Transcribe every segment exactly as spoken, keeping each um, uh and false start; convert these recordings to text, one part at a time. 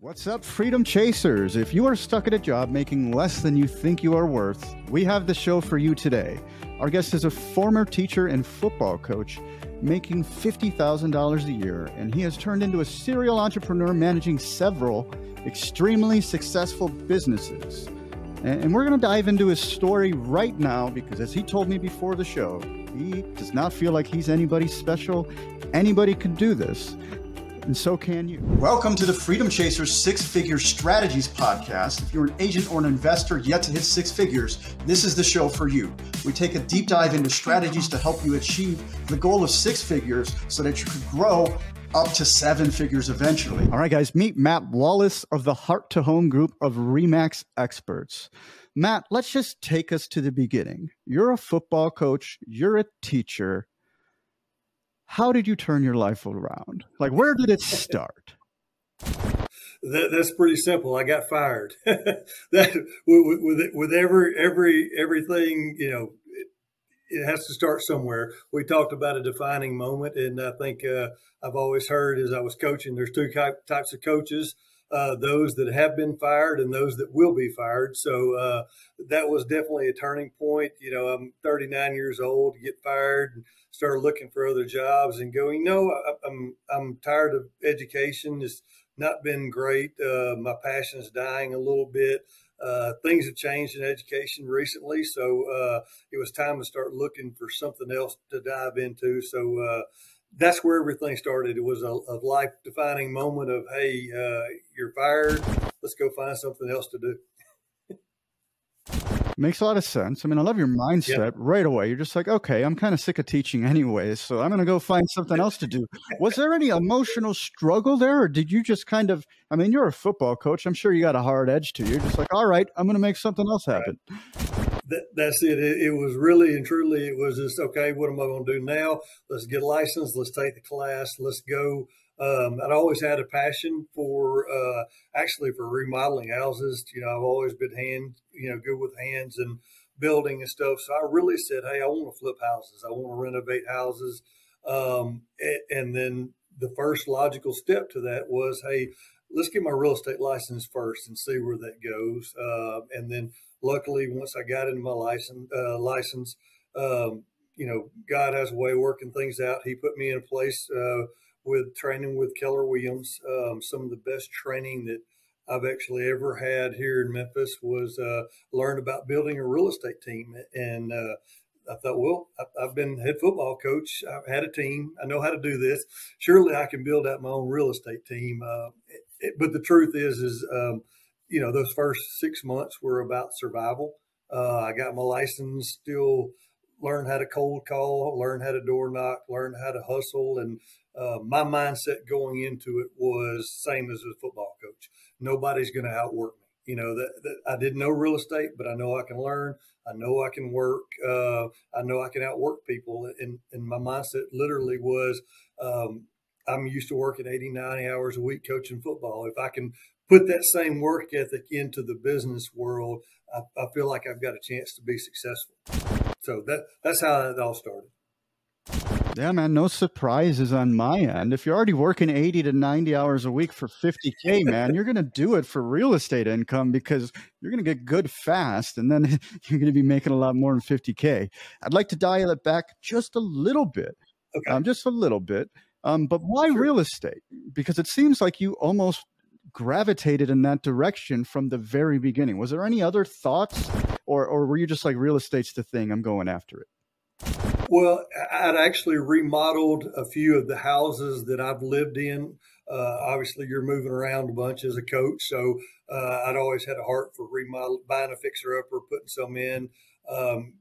What's up, Freedom Chasers? If you are stuck at a job making less than you think you are worth, we have the show for you today. Our guest is a former teacher and football coach making fifty thousand dollars a year, and he has turned into a serial entrepreneur managing several extremely successful businesses. And we're going to dive into his story right now because, as he told me before the show, he does not feel like he's anybody special. Anybody can do this. And so can you. Welcome to the Freedom Chaser Six Figure Strategies podcast. If you're an agent or an investor yet to hit six figures, this is the show for you. We take a deep dive into strategies to help you achieve the goal of six figures so that you could grow up to seven figures eventually. All right, guys, meet Matt Wallace of the Heart to Home Group of Remax experts. Matt, let's just take us to the beginning. You're a football coach. You're a teacher. How did you turn your life around? Like, where did it start? That, that's pretty simple. I got fired. that with, with with every every everything, you know, it, it has to start somewhere. We talked about a defining moment, and I think uh, I've always heard as I was coaching, there's two types of coaches: uh, those that have been fired and those that will be fired. So uh, that was definitely a turning point. You know, I'm thirty-nine years old, get fired. And started looking for other jobs and going, no, I, I'm I'm tired of education. It's not been great. Uh, my passion is dying a little bit. Uh, things have changed in education recently. So uh, it was time to start looking for something else to dive into. So uh, that's where everything started. It was a, a life-defining moment of, hey, uh, you're fired. Let's go find something else to do. Makes a lot of sense. I mean, I love your mindset yep. right away. You're just like, okay, I'm kind of sick of teaching anyways, so I'm going to go find something else to do. Was there any emotional struggle there, or did you just kind of, I mean, you're a football coach. I'm sure you got a hard edge to you. You're just like, all right, I'm going to make something else happen. Right. That, that's it. it. It was really and truly, it was just, okay, what am I going to do now? Let's get a license. Let's take the class. Let's go. Um, I'd always had a passion for, uh, actually for remodeling houses. You know, I've always been hand, you know, good with hands and building and stuff. So I really said, hey, I want to flip houses. I want to renovate houses. Um, and, and then the first logical step to that was, hey, let's get my real estate license first and see where that goes. Uh, and then luckily, once I got into my license, uh, license, um, you know, God has a way of working things out. He put me in a place, uh, with training with Keller Williams. Um, some of the best training that I've actually ever had here in Memphis was uh, learned about building a real estate team. And uh, I thought, well, I've been head football coach. I've had a team. I know how to do this. Surely I can build out my own real estate team. Uh, it, it, but the truth is, is um, you know, those first six months were about survival. Uh, I got my license, still learned how to cold call, learned how to door knock, learned how to hustle, and Uh, my mindset going into it was same as a football coach. Nobody's going to outwork me. You know, that, that I didn't know real estate, but I know I can learn. I know I can work. Uh, I know I can outwork people. And, and my mindset literally was um, I'm used to working eighty, ninety hours a week coaching football. If I can put that same work ethic into the business world, I, I feel like I've got a chance to be successful. So that that's how it all started. Yeah, man, no surprises on my end. If you're already working eighty to ninety hours a week for fifty K, man, you're going to do it for real estate income because you're going to get good fast, and then you're going to be making a lot more than fifty K. I'd like to dial it back just a little bit, okay. um, just a little bit. Um, but why sure. real estate? Because it seems like you almost gravitated in that direction from the very beginning. Was there any other thoughts, or, or were you just like, real estate's the thing, I'm going after it? Well, I'd actually remodeled a few of the houses that I've lived in. Uh, obviously, you're moving around a bunch as a coach. So uh, I'd always had a heart for remodel, buying a fixer-upper, putting some in, um,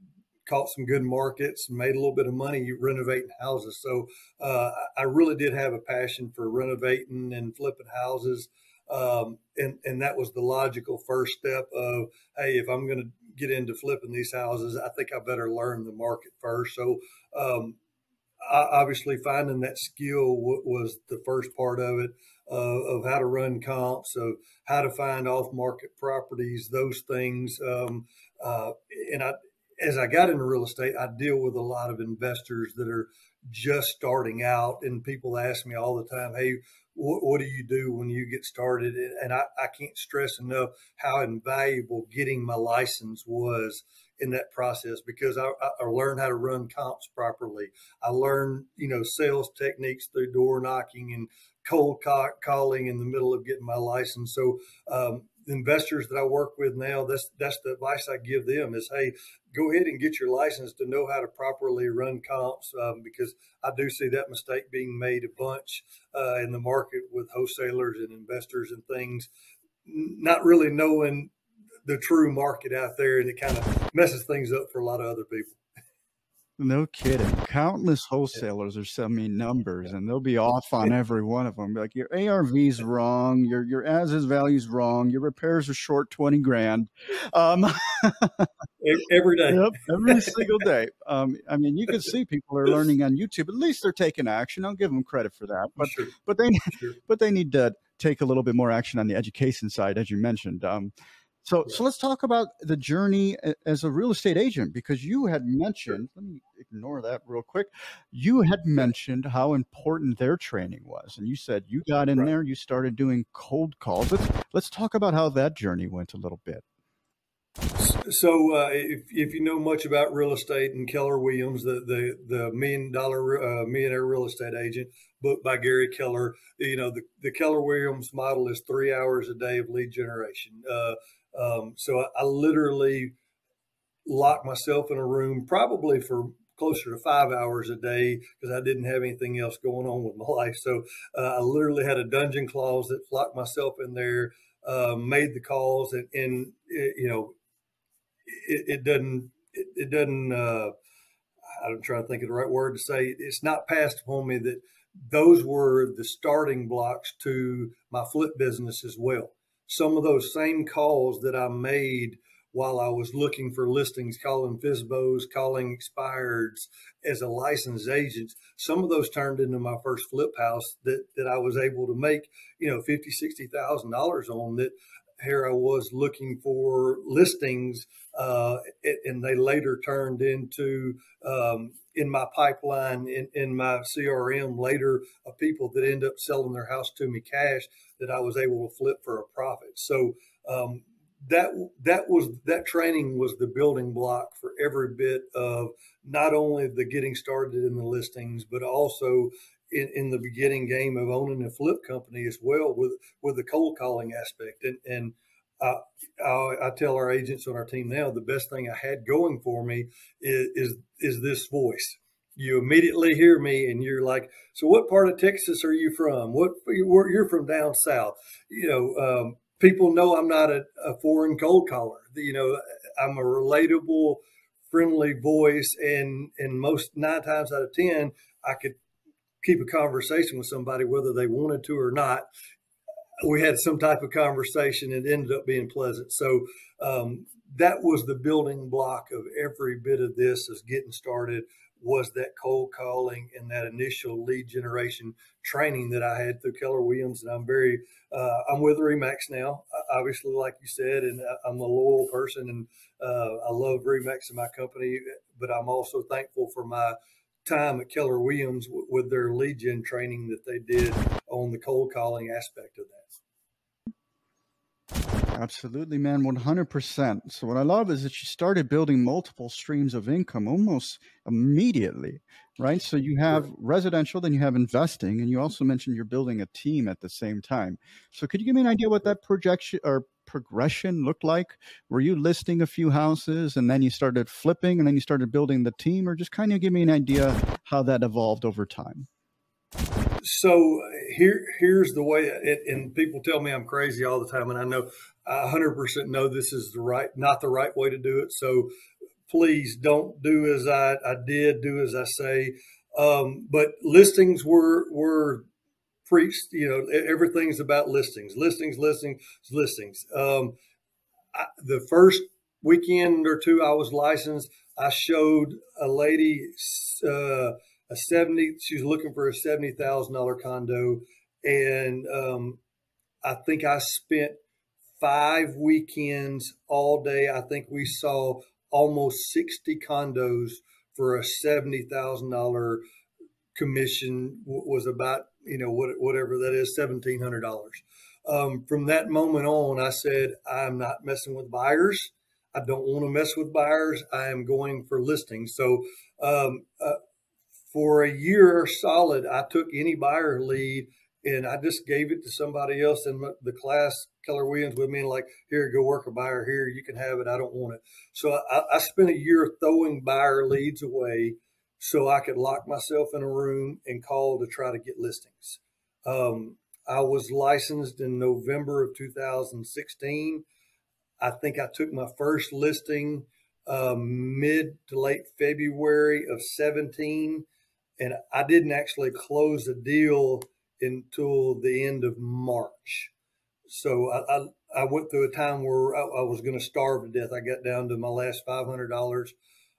caught some good markets, made a little bit of money renovating houses. So uh, I really did have a passion for renovating and flipping houses. Um, and, and that was the logical first step of, hey, if I'm going to get into flipping these houses, I think I better learn the market first. So um, obviously finding that skill was the first part of it, uh, of how to run comps, of how to find off-market properties, those things. Um, uh, and I, as I got into real estate, I deal with a lot of investors that are just starting out, and people ask me all the time, hey, What, what do you do when you get started? And I, I can't stress enough how invaluable getting my license was in that process, because I, I learned how to run comps properly. I learned, you know, sales techniques through door knocking and cold ca- calling in the middle of getting my license. So, um, the investors that I work with now, that's, that's the advice I give them is, hey, go ahead and get your license to know how to properly run comps, um, because I do see that mistake being made a bunch uh, in the market with wholesalers and investors and things, not really knowing the true market out there, and it kind of messes things up for a lot of other people. No kidding. Countless wholesalers are sending me numbers, and they'll be off on every one of them. Be like, your A R V's wrong, your your as is value's wrong, your repairs are short twenty grand. Um, every day, yep, every single day. Um, I mean, you can see people are learning on YouTube. At least they're taking action. I'll give them credit for that. But sure. but they sure. but they need to take a little bit more action on the education side, as you mentioned. Um, So, so let's talk about the journey as a real estate agent, because you had mentioned, let me ignore that real quick. You had mentioned how important their training was. And you said you got in right. there, you started doing cold calls. Let's, let's talk about how that journey went a little bit. So uh, if, if you know much about real estate and Keller Williams, the, the, the million dollar uh, millionaire real estate agent book by Gary Keller, you know, the, the Keller Williams model is three hours a day of lead generation. Uh, Um, so I, I literally locked myself in a room probably for closer to five hours a day because I didn't have anything else going on with my life. So uh, I literally had a dungeon closet, locked myself in there, uh, made the calls, and, and it, you know, it, it doesn't, it, it doesn't, uh, I'm trying to think of the right word to say. It's not passed upon me that those were the starting blocks to my flip business as well. Some of those same calls that I made while I was looking for listings, calling F S B Os, calling expireds as a licensed agent, some of those turned into my first flip house that, that I was able to make, you know, fifty thousand, sixty thousand dollars on. That here I was looking for listings, uh, and they later turned into, um, in my pipeline, in, in my C R M later, of people that end up selling their house to me cash that I was able to flip for a profit. So um, that that was that training was the building block for every bit of not only the getting started in the listings, but also in, in the beginning game of owning a flip company as well, with with the cold calling aspect. And and uh, I, I tell our agents on our team now, the best thing I had going for me is is, is this voice. You immediately hear me and you're like, so what part of Texas are you from? What you're from down south? You know, um, people know I'm not a, a foreign cold caller. You know, I'm a relatable, friendly voice. And, and most nine times out of ten, I could keep a conversation with somebody, whether they wanted to or not. We had some type of conversation and it ended up being pleasant. So, um, that was the building block of every bit of this is getting started, was that cold calling and that initial lead generation training that I had through Keller Williams. And I'm very, uh, I'm with Remax now, obviously, like you said, and I'm a loyal person, and uh, I love Remax and my company, but I'm also thankful for my time at Keller Williams w- with their lead gen training that they did on the cold calling aspect of that. Absolutely, man, one hundred percent. So what I love is that she started building multiple streams of income almost immediately, right? So you have right. residential, then you have investing, and you also mentioned you're building a team at the same time. So could you give me an idea what that projection or progression looked like? Were you listing a few houses and then you started flipping and then you started building the team, or just kind of give me an idea how that evolved over time? So here, here's the way it, and people tell me I'm crazy all the time. And I know I one hundred percent know this is the right, not the right way to do it. So please don't do as I, I did, do as I say. Um, but listings were, were preached, you know, everything's about listings, listings, listings, listings. Um, I, the first weekend or two I was licensed, I showed a lady, uh, a seventy, she was looking for a seventy thousand dollars condo. And um, I think I spent five weekends all day. I think we saw almost sixty condos for a seventy thousand dollars commission, was about you know, what, whatever that is, seventeen hundred dollars. Um, from that moment on, I said, I'm not messing with buyers. I don't want to mess with buyers. I am going for listings. So um, uh, for a year solid, I took any buyer lead and I just gave it to somebody else in the class, Keller Williams, with me, and like, here, go work a buyer here. You can have it. I don't want it. So I, I spent a year throwing buyer leads away so I could lock myself in a room and call to try to get listings. Um, I was licensed in November of two thousand sixteen. I think I took my first listing um, mid to late February of seventeen, and I didn't actually close the deal until the end of March. So I, I, I went through a time where I, I was going to starve to death. I got down to my last five hundred dollars,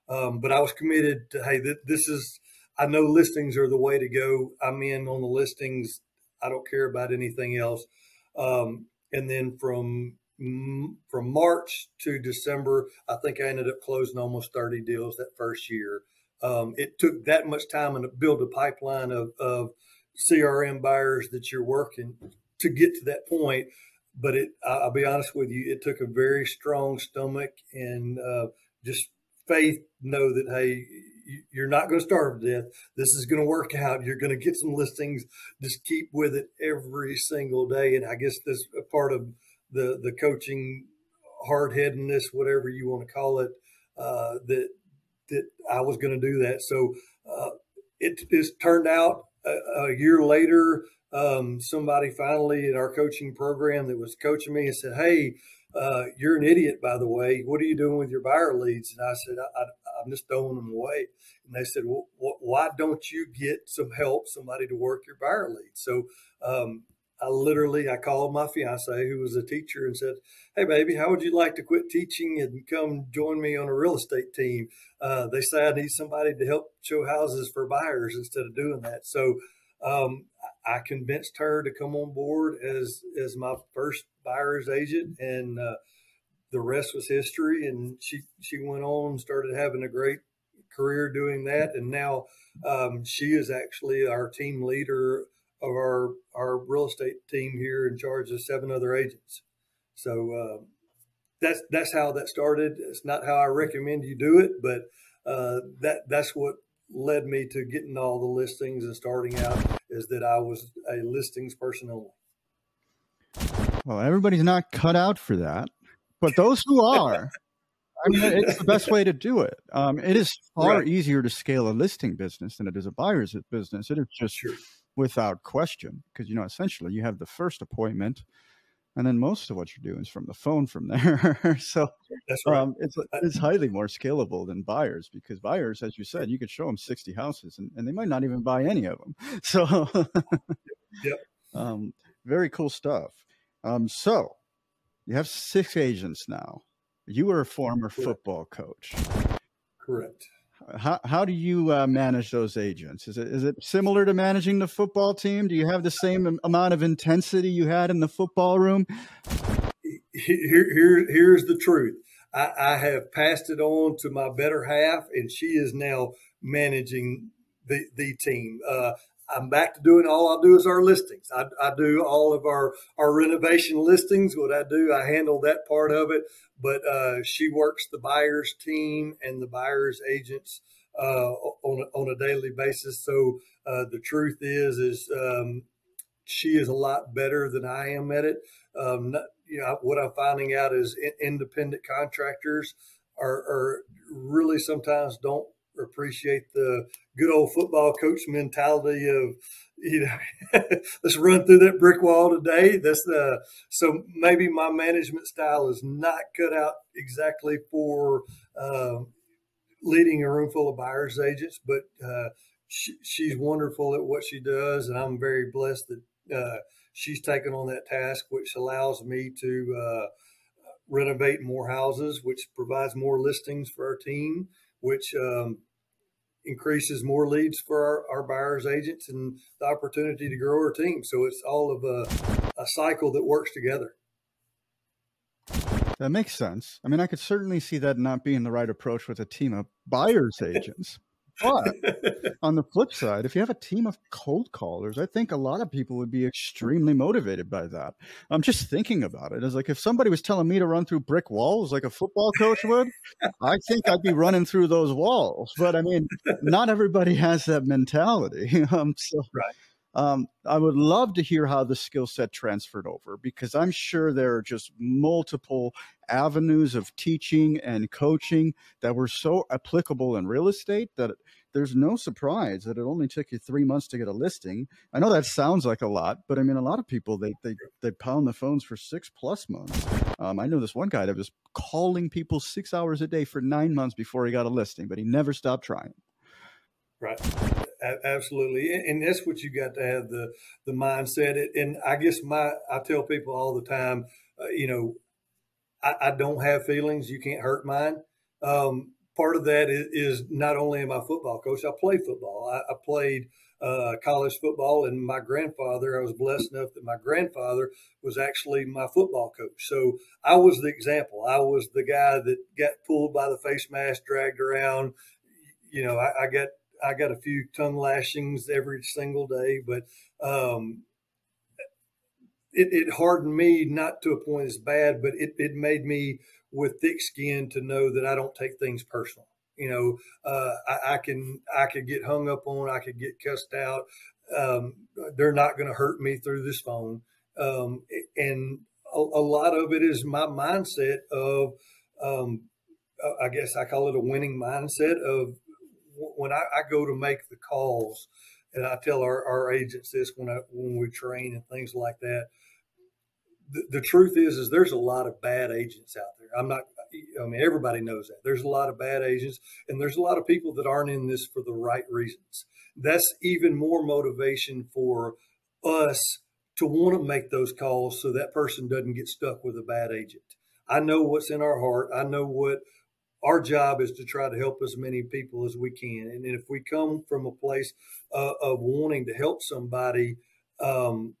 um, but I was committed to, hey, th this is, I know listings are the way to go. I'm in on the listings. I don't care about anything else. Um, and then from from March to December, I think I ended up closing almost thirty deals that first year. Um, it took that much time and to build a pipeline of, of C R M buyers that you're working to get to that point. But it, I'll be honest with you, it took a very strong stomach and uh, just faith, know that, hey, you're not going to starve to death. This is going to work out. You're going to get some listings. Just keep with it every single day. And I guess that's a part of the, the coaching, hard-headedness, whatever you want to call it, uh, that, that I was going to do that. So uh, it is turned out a, a year later, um, somebody finally in our coaching program that was coaching me and said, hey, uh, you're an idiot, by the way. What are you doing with your buyer leads? And I said, I, I, I'm just throwing them away. And they said, well, wh why don't you get some help, somebody to work your buyer leads? So um, I literally, I called my fiance, who was a teacher, and said, hey, baby, how would you like to quit teaching and come join me on a real estate team? Uh, they say I need somebody to help show houses for buyers instead of doing that. So um, I convinced her to come on board as, as my first buyer's agent, and uh, the rest was history. And she, she went on and started having a great career doing that. And now um, she is actually our team leader of our, our real estate team here, in charge of seven other agents. So uh, that's, that's how that started. It's not how I recommend you do it, but uh, that, that's what led me to getting all the listings and starting out, is that I was a listings person only. Well, everybody's not cut out for that, but those who are, I mean, it's the best way to do it. Um, it is far right. easier to scale a listing business than it is a buyer's business. It is just... Sure. Without question, because, you know, essentially you have the first appointment and then most of what you're doing is from the phone from there. So that's right. um, it's, it's highly more scalable than buyers, because buyers, as you said, you could show them sixty houses and, and they might not even buy any of them. So yep. um, very cool stuff. Um, so you have six agents now. You were a former Correct. football coach. Correct. How, how do you uh, manage those agents? Is it, is it similar to managing the football team? Do you have the same amount of intensity you had in the football room? Here, here, here's the truth. I, I have passed it on to my better half, and she is now managing the, the team. Uh, I'm back to doing, all I do is our listings. I, I do all of our, our renovation listings. What I do, I handle that part of it, but uh, she works the buyer's team and the buyer's agents uh, on, a, on a daily basis. So uh, the truth is, is um, she is a lot better than I am at it. Um, not, you know, what I'm finding out is independent contractors are, are really sometimes don't appreciate the good old football coach mentality of, you know, let's run through that brick wall today. That's the, so maybe my management style is not cut out exactly for uh, leading a room full of buyer's agents, but uh, she, she's wonderful at what she does. And I'm very blessed that uh, she's taken on that task, which allows me to uh, renovate more houses, which provides more listings for our team, which um, increases more leads for our, our buyers agents and the opportunity to grow our team. So it's all of a, a cycle that works together. That makes sense. I mean, I could certainly see that not being the right approach with a team of buyers agents. But on the flip side, if you have a team of cold callers, I think a lot of people would be extremely motivated by that. I'm just thinking about it. It's like if somebody was telling me to run through brick walls like a football coach would, I think I'd be running through those walls. But I mean, not everybody has that mentality. Um, so right. um, I would love to hear how the skill set transferred over, because I'm sure there are just multiple avenues of teaching and coaching that were so applicable in real estate that there's no surprise that it only took you three months to get a listing. I know that sounds like a lot, but I mean, a lot of people, they they, they pound the phones for six plus months. Um, I know this one guy that was calling people six hours a day for nine months before he got a listing, but he never stopped trying. Right. Absolutely. And that's what you got to have, the, the mindset. And I guess my, I tell people all the time, uh, you know, I, I don't have feelings. You can't hurt mine. Um, Part of that is, is not only am I a football coach, I play football. I, I played uh, college football, and my grandfather, I was blessed enough that my grandfather was actually my football coach. So I was the example. I was the guy that got pulled by the face mask, dragged around. You know, I, I got I got a few tongue lashings every single day, but um, it, it hardened me, not to a point as bad, but it, it made me with thick skin to know that I don't take things personal. You know, uh, I, I can, I could get hung up on, I could get cussed out. Um, they're not going to hurt me through this phone. Um, and a, a lot of it is my mindset of, um, I guess I call it a winning mindset of when I, I go to make the calls, and I tell our, our agents this when I, when we train and things like that. The, the truth is, is there's a lot of bad agents out there. I'm not, I mean, everybody knows that. There's a lot of bad agents, and there's a lot of people that aren't in this for the right reasons. That's even more motivation for us to want to make those calls so that person doesn't get stuck with a bad agent. I know what's in our heart. I know what our job is, to try to help as many people as we can. And if we come from a place uh, of wanting to help somebody, um,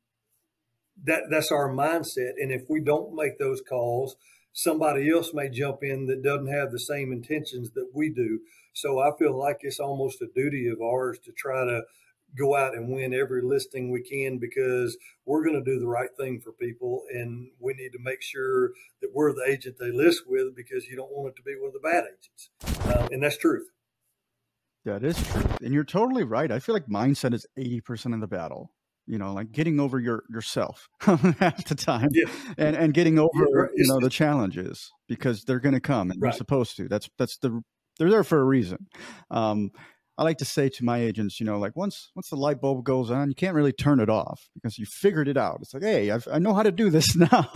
That that's our mindset. And if we don't make those calls, somebody else may jump in that doesn't have the same intentions that we do. So I feel like it's almost a duty of ours to try to go out and win every listing we can, because we're going to do the right thing for people. And we need to make sure that we're the agent they list with, because you don't want it to be one of the bad agents. Um, and that's truth. That is true. And you're totally right. I feel like mindset is eighty percent of the battle. You know, like getting over your yourself half the time, yeah. and and getting over right. you know the challenges, because they're going to come, and right. you're supposed to. That's that's the they're there for a reason. Um, I like to say to my agents, you know, like once once the light bulb goes on, you can't really turn it off, because you figured it out. It's like, hey, I've, I know how to do this now.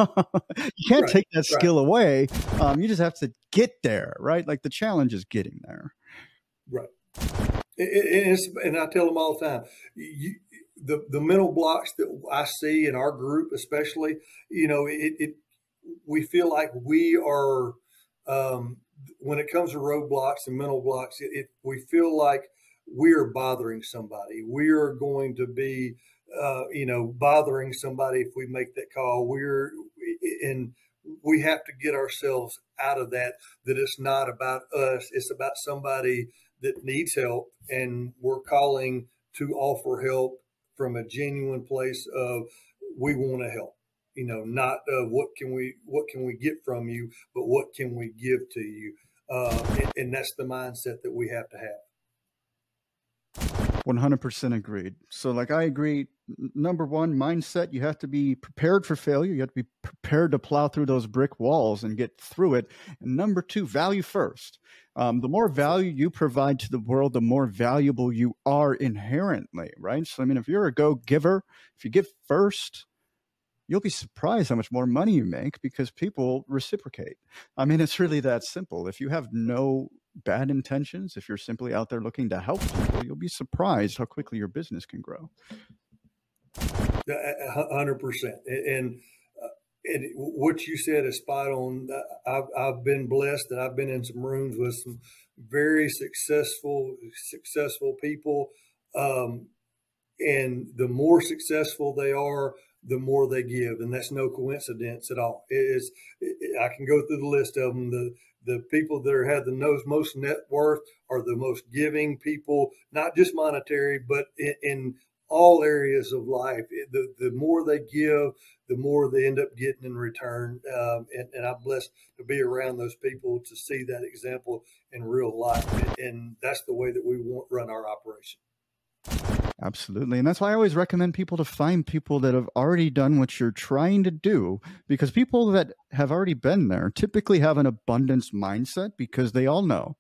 You can't right. take that right. skill away. Um, you just have to get there, right? Like the challenge is getting there, right? It, it's, and I tell them all the time, you. The, the mental blocks that I see in our group, especially, you know, it, it we feel like we are, um, when it comes to roadblocks and mental blocks, it, it, we feel like we are bothering somebody. We are going to be, uh, you know, bothering somebody if we make that call. We're, and we have to get ourselves out of that, that it's not about us. It's about somebody that needs help, and we're calling to offer help from a genuine place of, we want to help, you know, not of what can we, what can we get from you, but what can we give to you? Uh, and, and that's the mindset that we have to have. one hundred percent agreed. So like, I agree. Number one, mindset, you have to be prepared for failure. You have to be prepared to plow through those brick walls and get through it. And number two, value first. Um, the more value you provide to the world, the more valuable you are inherently, right? So, I mean, if you're a go-giver, if you give first, you'll be surprised how much more money you make, because people reciprocate. I mean, it's really that simple. If you have no bad intentions, if you're simply out there looking to help people, you'll be surprised how quickly your business can grow. one hundred percent. And, uh, and what you said is spot on. I've, I've been blessed, and I've been in some rooms with some very successful, successful people. Um, and the more successful they are, the more they give. And that's no coincidence at all. It is, it, I can go through the list of them. The, the people that are, have the most net worth are the most giving people, not just monetary, but in, in all areas of life. The, the more they give, the more they end up getting in return. Um, and, and I'm blessed to be around those people to see that example in real life. And, and that's the way that we want run our operation. Absolutely. And that's why I always recommend people to find people that have already done what you're trying to do, because people that have already been there typically have an abundance mindset, because they all know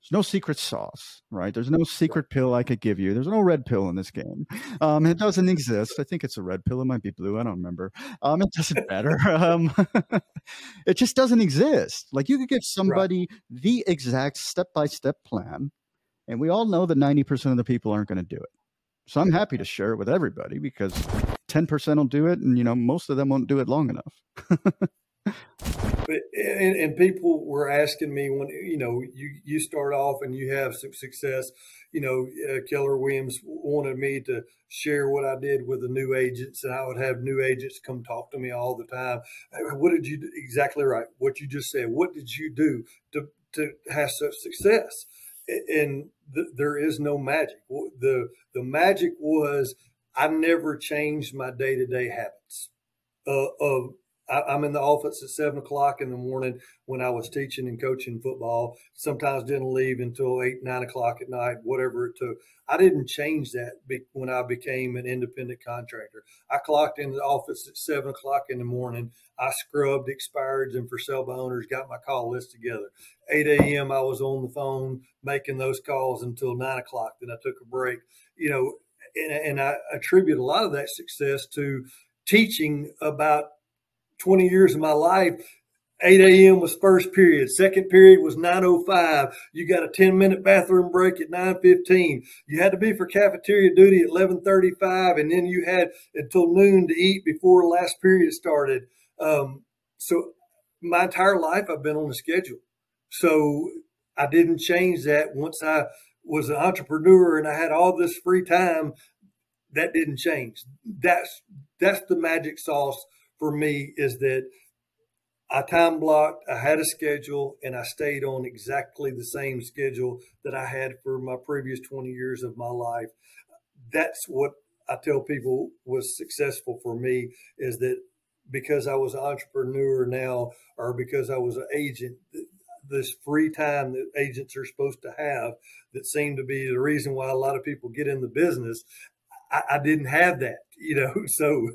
there's no secret sauce, right? There's no secret pill I could give you. There's no red pill in this game. Um, it doesn't exist. I think it's a red pill. It might be blue. I don't remember. Um, it doesn't matter. Um, it just doesn't exist. Like, you could give somebody right. the exact step-by-step plan, and we all know that ninety percent of the people aren't going to do it. So I'm happy to share it with everybody, because ten percent will do it. And, you know, most of them won't do it long enough. but, and, and people were asking me when, you know, you, you start off and you have some success, you know, uh, Keller Williams wanted me to share what I did with the new agents, and I would have new agents come talk to me all the time. What did you do? Exactly right. What you just said, what did you do to, to have such success? And th there is no magic. The, the magic was I never changed my day-to-day habits. Uh, of I, I'm in the office at seven o'clock in the morning when I was teaching and coaching football. Sometimes didn't leave until eight, nine o'clock at night, whatever it took. I didn't change that be when I became an independent contractor. I clocked in the office at seven o'clock in the morning. I scrubbed expireds and for sale by owners, got my call list together. eight A M I was on the phone making those calls until nine o'clock. Then I took a break, you know, and, and I attribute a lot of that success to teaching about twenty years of my life. eight A M was first period. Second period was nine oh five. You got a ten minute bathroom break at nine fifteen. You had to be for cafeteria duty at eleven thirty-five. And then you had until noon to eat before last period started. Um, so my entire life I've been on a schedule. So I didn't change that. Once I was an entrepreneur and I had all this free time, that didn't change. That's, that's the magic sauce for me, is that I time blocked, I had a schedule, and I stayed on exactly the same schedule that I had for my previous twenty years of my life. That's what I tell people was successful for me, is that because I was an entrepreneur now, or because I was an agent, this free time that agents are supposed to have that seemed to be the reason why a lot of people get in the business, I, I didn't have that, you know. So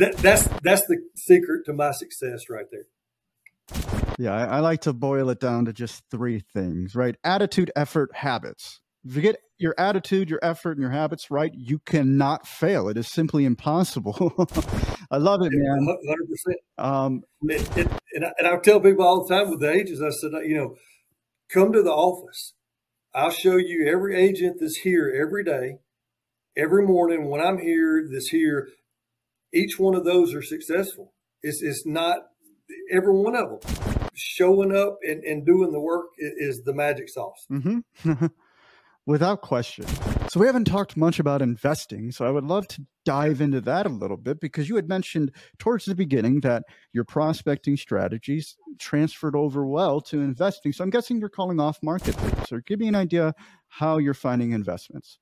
that, that's that's the secret to my success right there. Yeah, I, I like to boil it down to just three things, right? Attitude, effort, habits. If you get your attitude, your effort, and your habits right, you cannot fail. It is simply impossible. I love it, man. one hundred percent. Um, it, it, and, I, and I tell people all the time with the agents, I said, you know, come to the office. I'll show you every agent that's here every day, every morning when I'm here, that's here. Each one of those are successful. It's, it's not every one of them. Showing up and, and doing the work is, is the magic sauce. Mm-hmm. Without question. So we haven't talked much about investing, so I would love to dive into that a little bit, because you had mentioned towards the beginning that your prospecting strategies transferred over well to investing. So I'm guessing you're calling off market leads, or give me an idea how you're finding investments.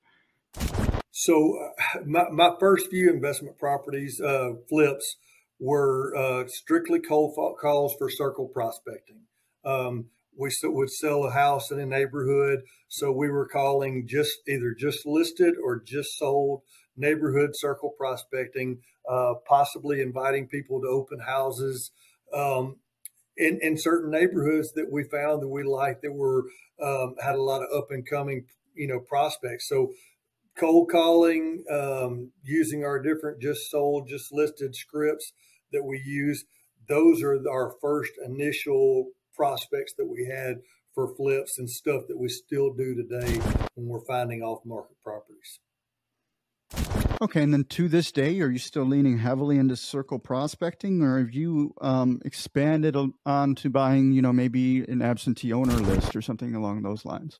So my, my first few investment properties, uh, flips, were uh, strictly cold calls for circle prospecting. Um, We would sell a house in a neighborhood, so we were calling just either just listed or just sold, neighborhood circle prospecting, uh, possibly inviting people to open houses um, in, in certain neighborhoods that we found that we liked, that were um, had a lot of up and coming, you know, prospects. So cold calling, um, using our different just sold, just listed scripts that we use. Those are our first initial prospects that we had for flips, and stuff that we still do today when we're finding off-market properties. Okay. And then to this day, are you still leaning heavily into circle prospecting, or have you um, expanded on to buying, you know, maybe an absentee owner list or something along those lines?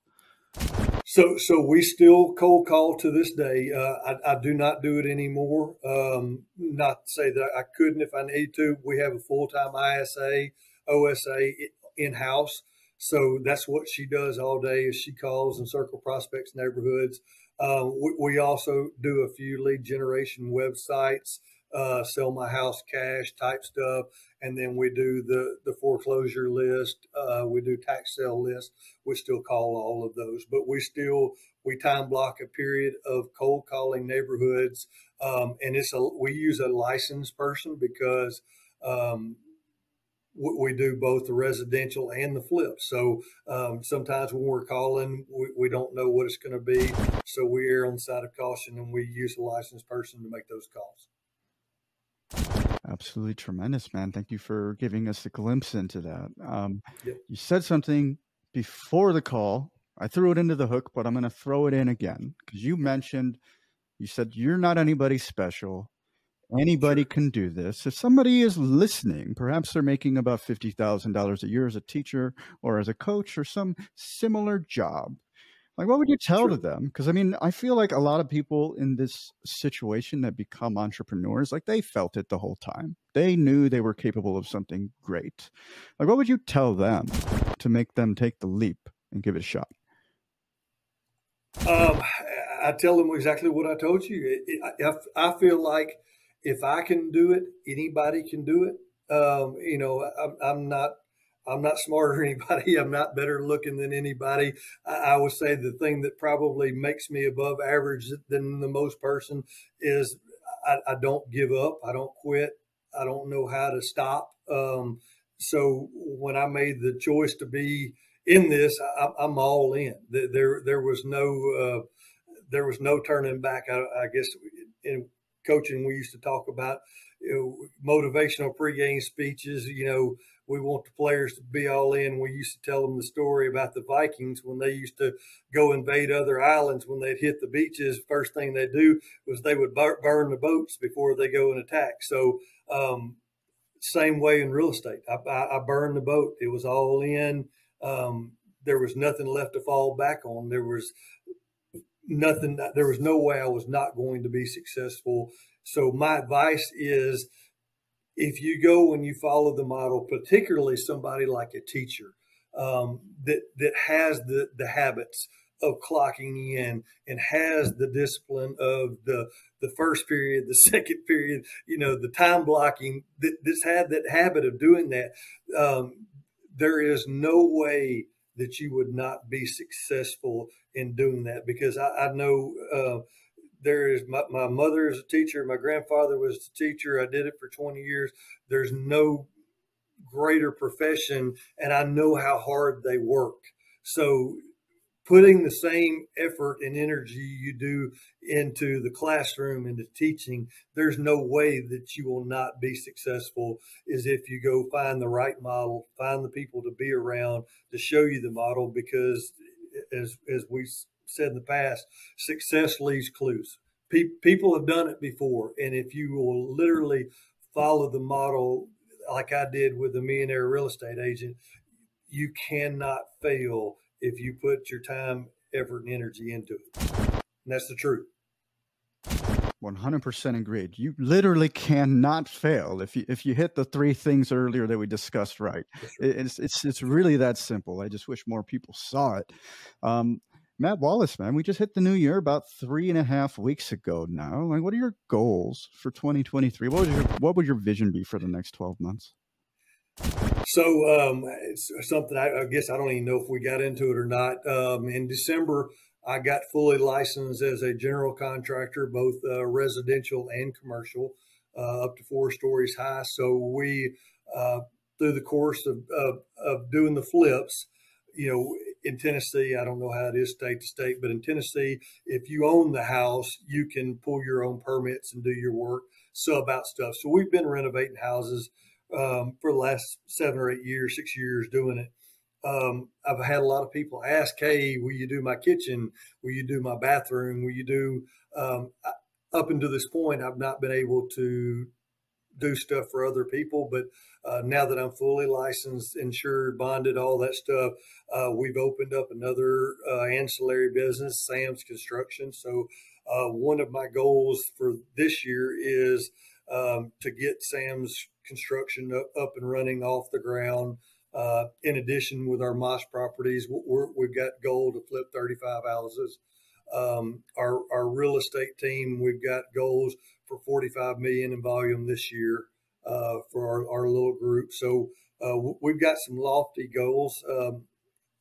So, so we still cold call to this day. Uh, I, I do not do it anymore. Um, not to say that I couldn't if I need to. We have a full-time I S A, O S A in-house. So that's what she does all day is she calls and Circle Prospects neighborhoods. Uh, we, we also do a few lead generation websites, uh, sell my house cash type stuff. And then we do the, the foreclosure list. Uh, we do tax sale list. We still call all of those, but we still, we time block a period of cold calling neighborhoods. Um, and it's a, we use a licensed person because, um, we do both the residential and the flip. So um, sometimes when we're calling, we, we don't know what it's going to be. So we err on the side of caution and we use a licensed person to make those calls. Absolutely tremendous, man. Thank you for giving us a glimpse into that. Um, yep. You said something before the call. I threw it into the hook, but I'm going to throw it in again because you mentioned, you said you're not anybody special. Anybody can do this. If somebody is listening, perhaps they're making about fifty thousand dollars a year as a teacher or as a coach or some similar job. Like, what would you tell True. to them? Because, I mean, I feel like a lot of people in this situation that become entrepreneurs, like they felt it the whole time. They knew they were capable of something great. Like, what would you tell them to make them take the leap and give it a shot? Um, I tell them exactly what I told you. I, I, I feel like if I can do it, anybody can do it. Um, you know, I, I'm not, I'm not smarter than anybody. I'm not better looking than anybody. I, I would say the thing that probably makes me above average than the most person is I, I don't give up. I don't quit. I don't know how to stop. Um, so when I made the choice to be in this, I, I'm all in. There, there was no, uh, there was no turning back. I, I guess in coaching, we used to talk about, you know, motivational pregame speeches. You know, we want the players to be all in. We used to tell them the story about the Vikings when they used to go invade other islands. When they'd hit the beaches, first thing they do was they would burn the boats before they go and attack. So um, same way in real estate, I, I, I burned the boat. It was all in. Um, there was nothing left to fall back on. There was nothing. There was no way I was not going to be successful. So my advice is if you go and you follow the model, particularly somebody like a teacher um, that, that has the, the habits of clocking in and has the discipline of the, the first period, the second period, you know, the time blocking, that this had that habit of doing that. Um, there is no way that you would not be successful in doing that, because I, I know uh, there is my, my mother is a teacher. My grandfather was a teacher. I did it for twenty years. There's no greater profession, and I know how hard they work. So putting the same effort and energy you do into the classroom, into teaching, there's no way that you will not be successful is if you go find the right model, find the people to be around to show you the model, because as, as we said in the past, success leaves clues. Pe- people have done it before. And if you will literally follow the model like I did with the Millionaire Real Estate Agent, you cannot fail if you put your time, effort, and energy into it. And that's the truth. one hundred percent agreed. You literally cannot fail if you, if you hit the three things earlier that we discussed right. Right. It's, it's, it's really that simple. I just wish more people saw it. Um, Matt Wallace, man, we just hit the new year about three and a half weeks ago now. Like, what are your goals for twenty twenty-three? What would your, what would your vision be for the next twelve months? So um, it's something I, I guess I don't even know if we got into it or not. Um, in December, I got fully licensed as a general contractor, both uh, residential and commercial, uh, up to four stories high. So we, uh, through the course of, of, of doing the flips, you know, in Tennessee, I don't know how it is state to state, but in Tennessee, if you own the house, you can pull your own permits and do your work, sub out stuff. So we've been renovating houses Um, for the last seven or eight years, six years doing it. Um, I've had a lot of people ask, hey, will you do my kitchen? Will you do my bathroom? Will you do, um, up until this point, I've not been able to do stuff for other people. But uh, now that I'm fully licensed, insured, bonded, all that stuff, uh, we've opened up another uh, ancillary business, Sam's Construction. So uh, one of my goals for this year is um, to get Sam's Construction up and running, off the ground. Uh, in addition, with our Moss Properties, we're, we've got goal to flip thirty-five houses. Um, our, our real estate team, we've got goals for forty-five million in volume this year uh, for our, our little group. So uh, we've got some lofty goals. Um,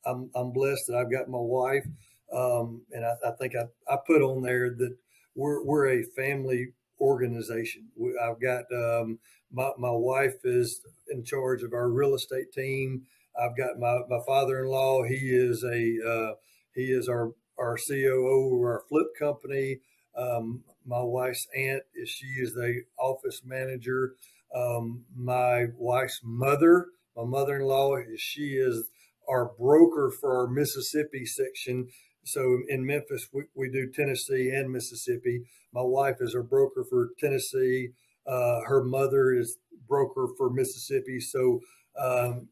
I'm, I'm blessed that I've got my wife. Um, and I, I think I, I put on there that we're, we're a family organization. We, I've got um, my, my wife is in charge of our real estate team. I've got my, my father-in-law. He is a, uh, he is our, our C O O of our flip company. Um, my wife's aunt is, she is the office manager. Um, my wife's mother, my mother-in-law, she is our broker for our Mississippi section. So in Memphis, we, we do Tennessee and Mississippi. My wife is our broker for Tennessee. Uh, her mother is broker for Mississippi. So um,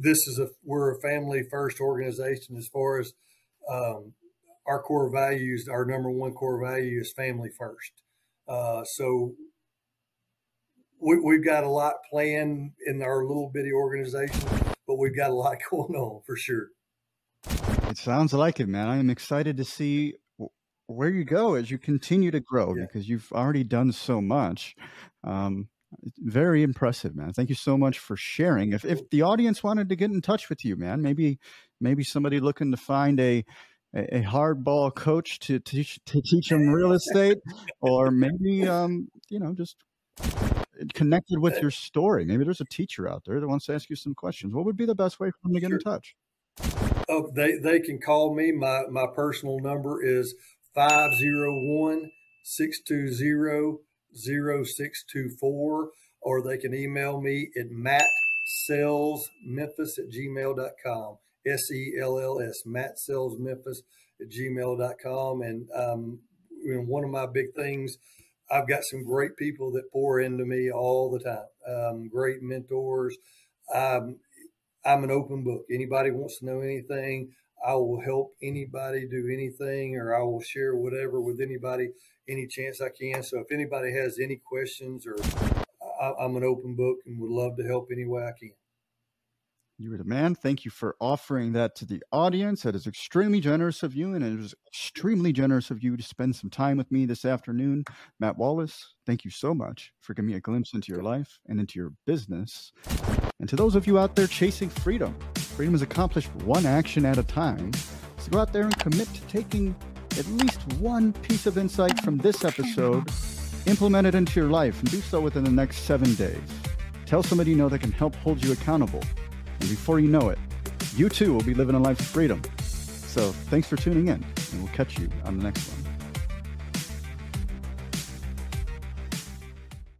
this is a, we're a family first organization as far as, Um, our core values, our number one core value is family first. Uh, so we, we've got a lot planned in our little bitty organization, but we've got a lot going on for sure. It sounds like it, man. I am excited to see where you go as you continue to grow, yeah, because you've already done so much. Um, very impressive, man. Thank you so much for sharing. If, if the audience wanted to get in touch with you, man, maybe maybe somebody looking to find a a hardball coach to teach to teach them real estate, or maybe um you know, just connected with your story, maybe there's a teacher out there that wants to ask you some questions, what would be the best way for them to get in touch? Oh, they they can call me. My my personal number is five oh one, six two zero, zero six two four, or they can email me at matt sells memphis at gmail dot com, S E L L S, matt sells memphis at gmail dot com. And um, you know, one of my big things, I've got some great people that pour into me all the time, um, great mentors. Um, I'm an open book. Anybody wants to know anything, I will help anybody do anything, or I will share whatever with anybody, any chance I can. So if anybody has any questions, or I, I'm an open book and would love to help any way I can. You were the man. Thank you for offering that to the audience. That is extremely generous of you, and it was extremely generous of you to spend some time with me this afternoon. Matt Wallace, thank you so much for giving me a glimpse into your life and into your business. And to those of you out there chasing freedom, freedom is accomplished one action at a time. So go out there and commit to taking at least one piece of insight from this episode, implement it into your life, and do so within the next seven days. Tell somebody you know that can help hold you accountable. And before you know it, you too will be living a life of freedom. So thanks for tuning in, and we'll catch you on the next one.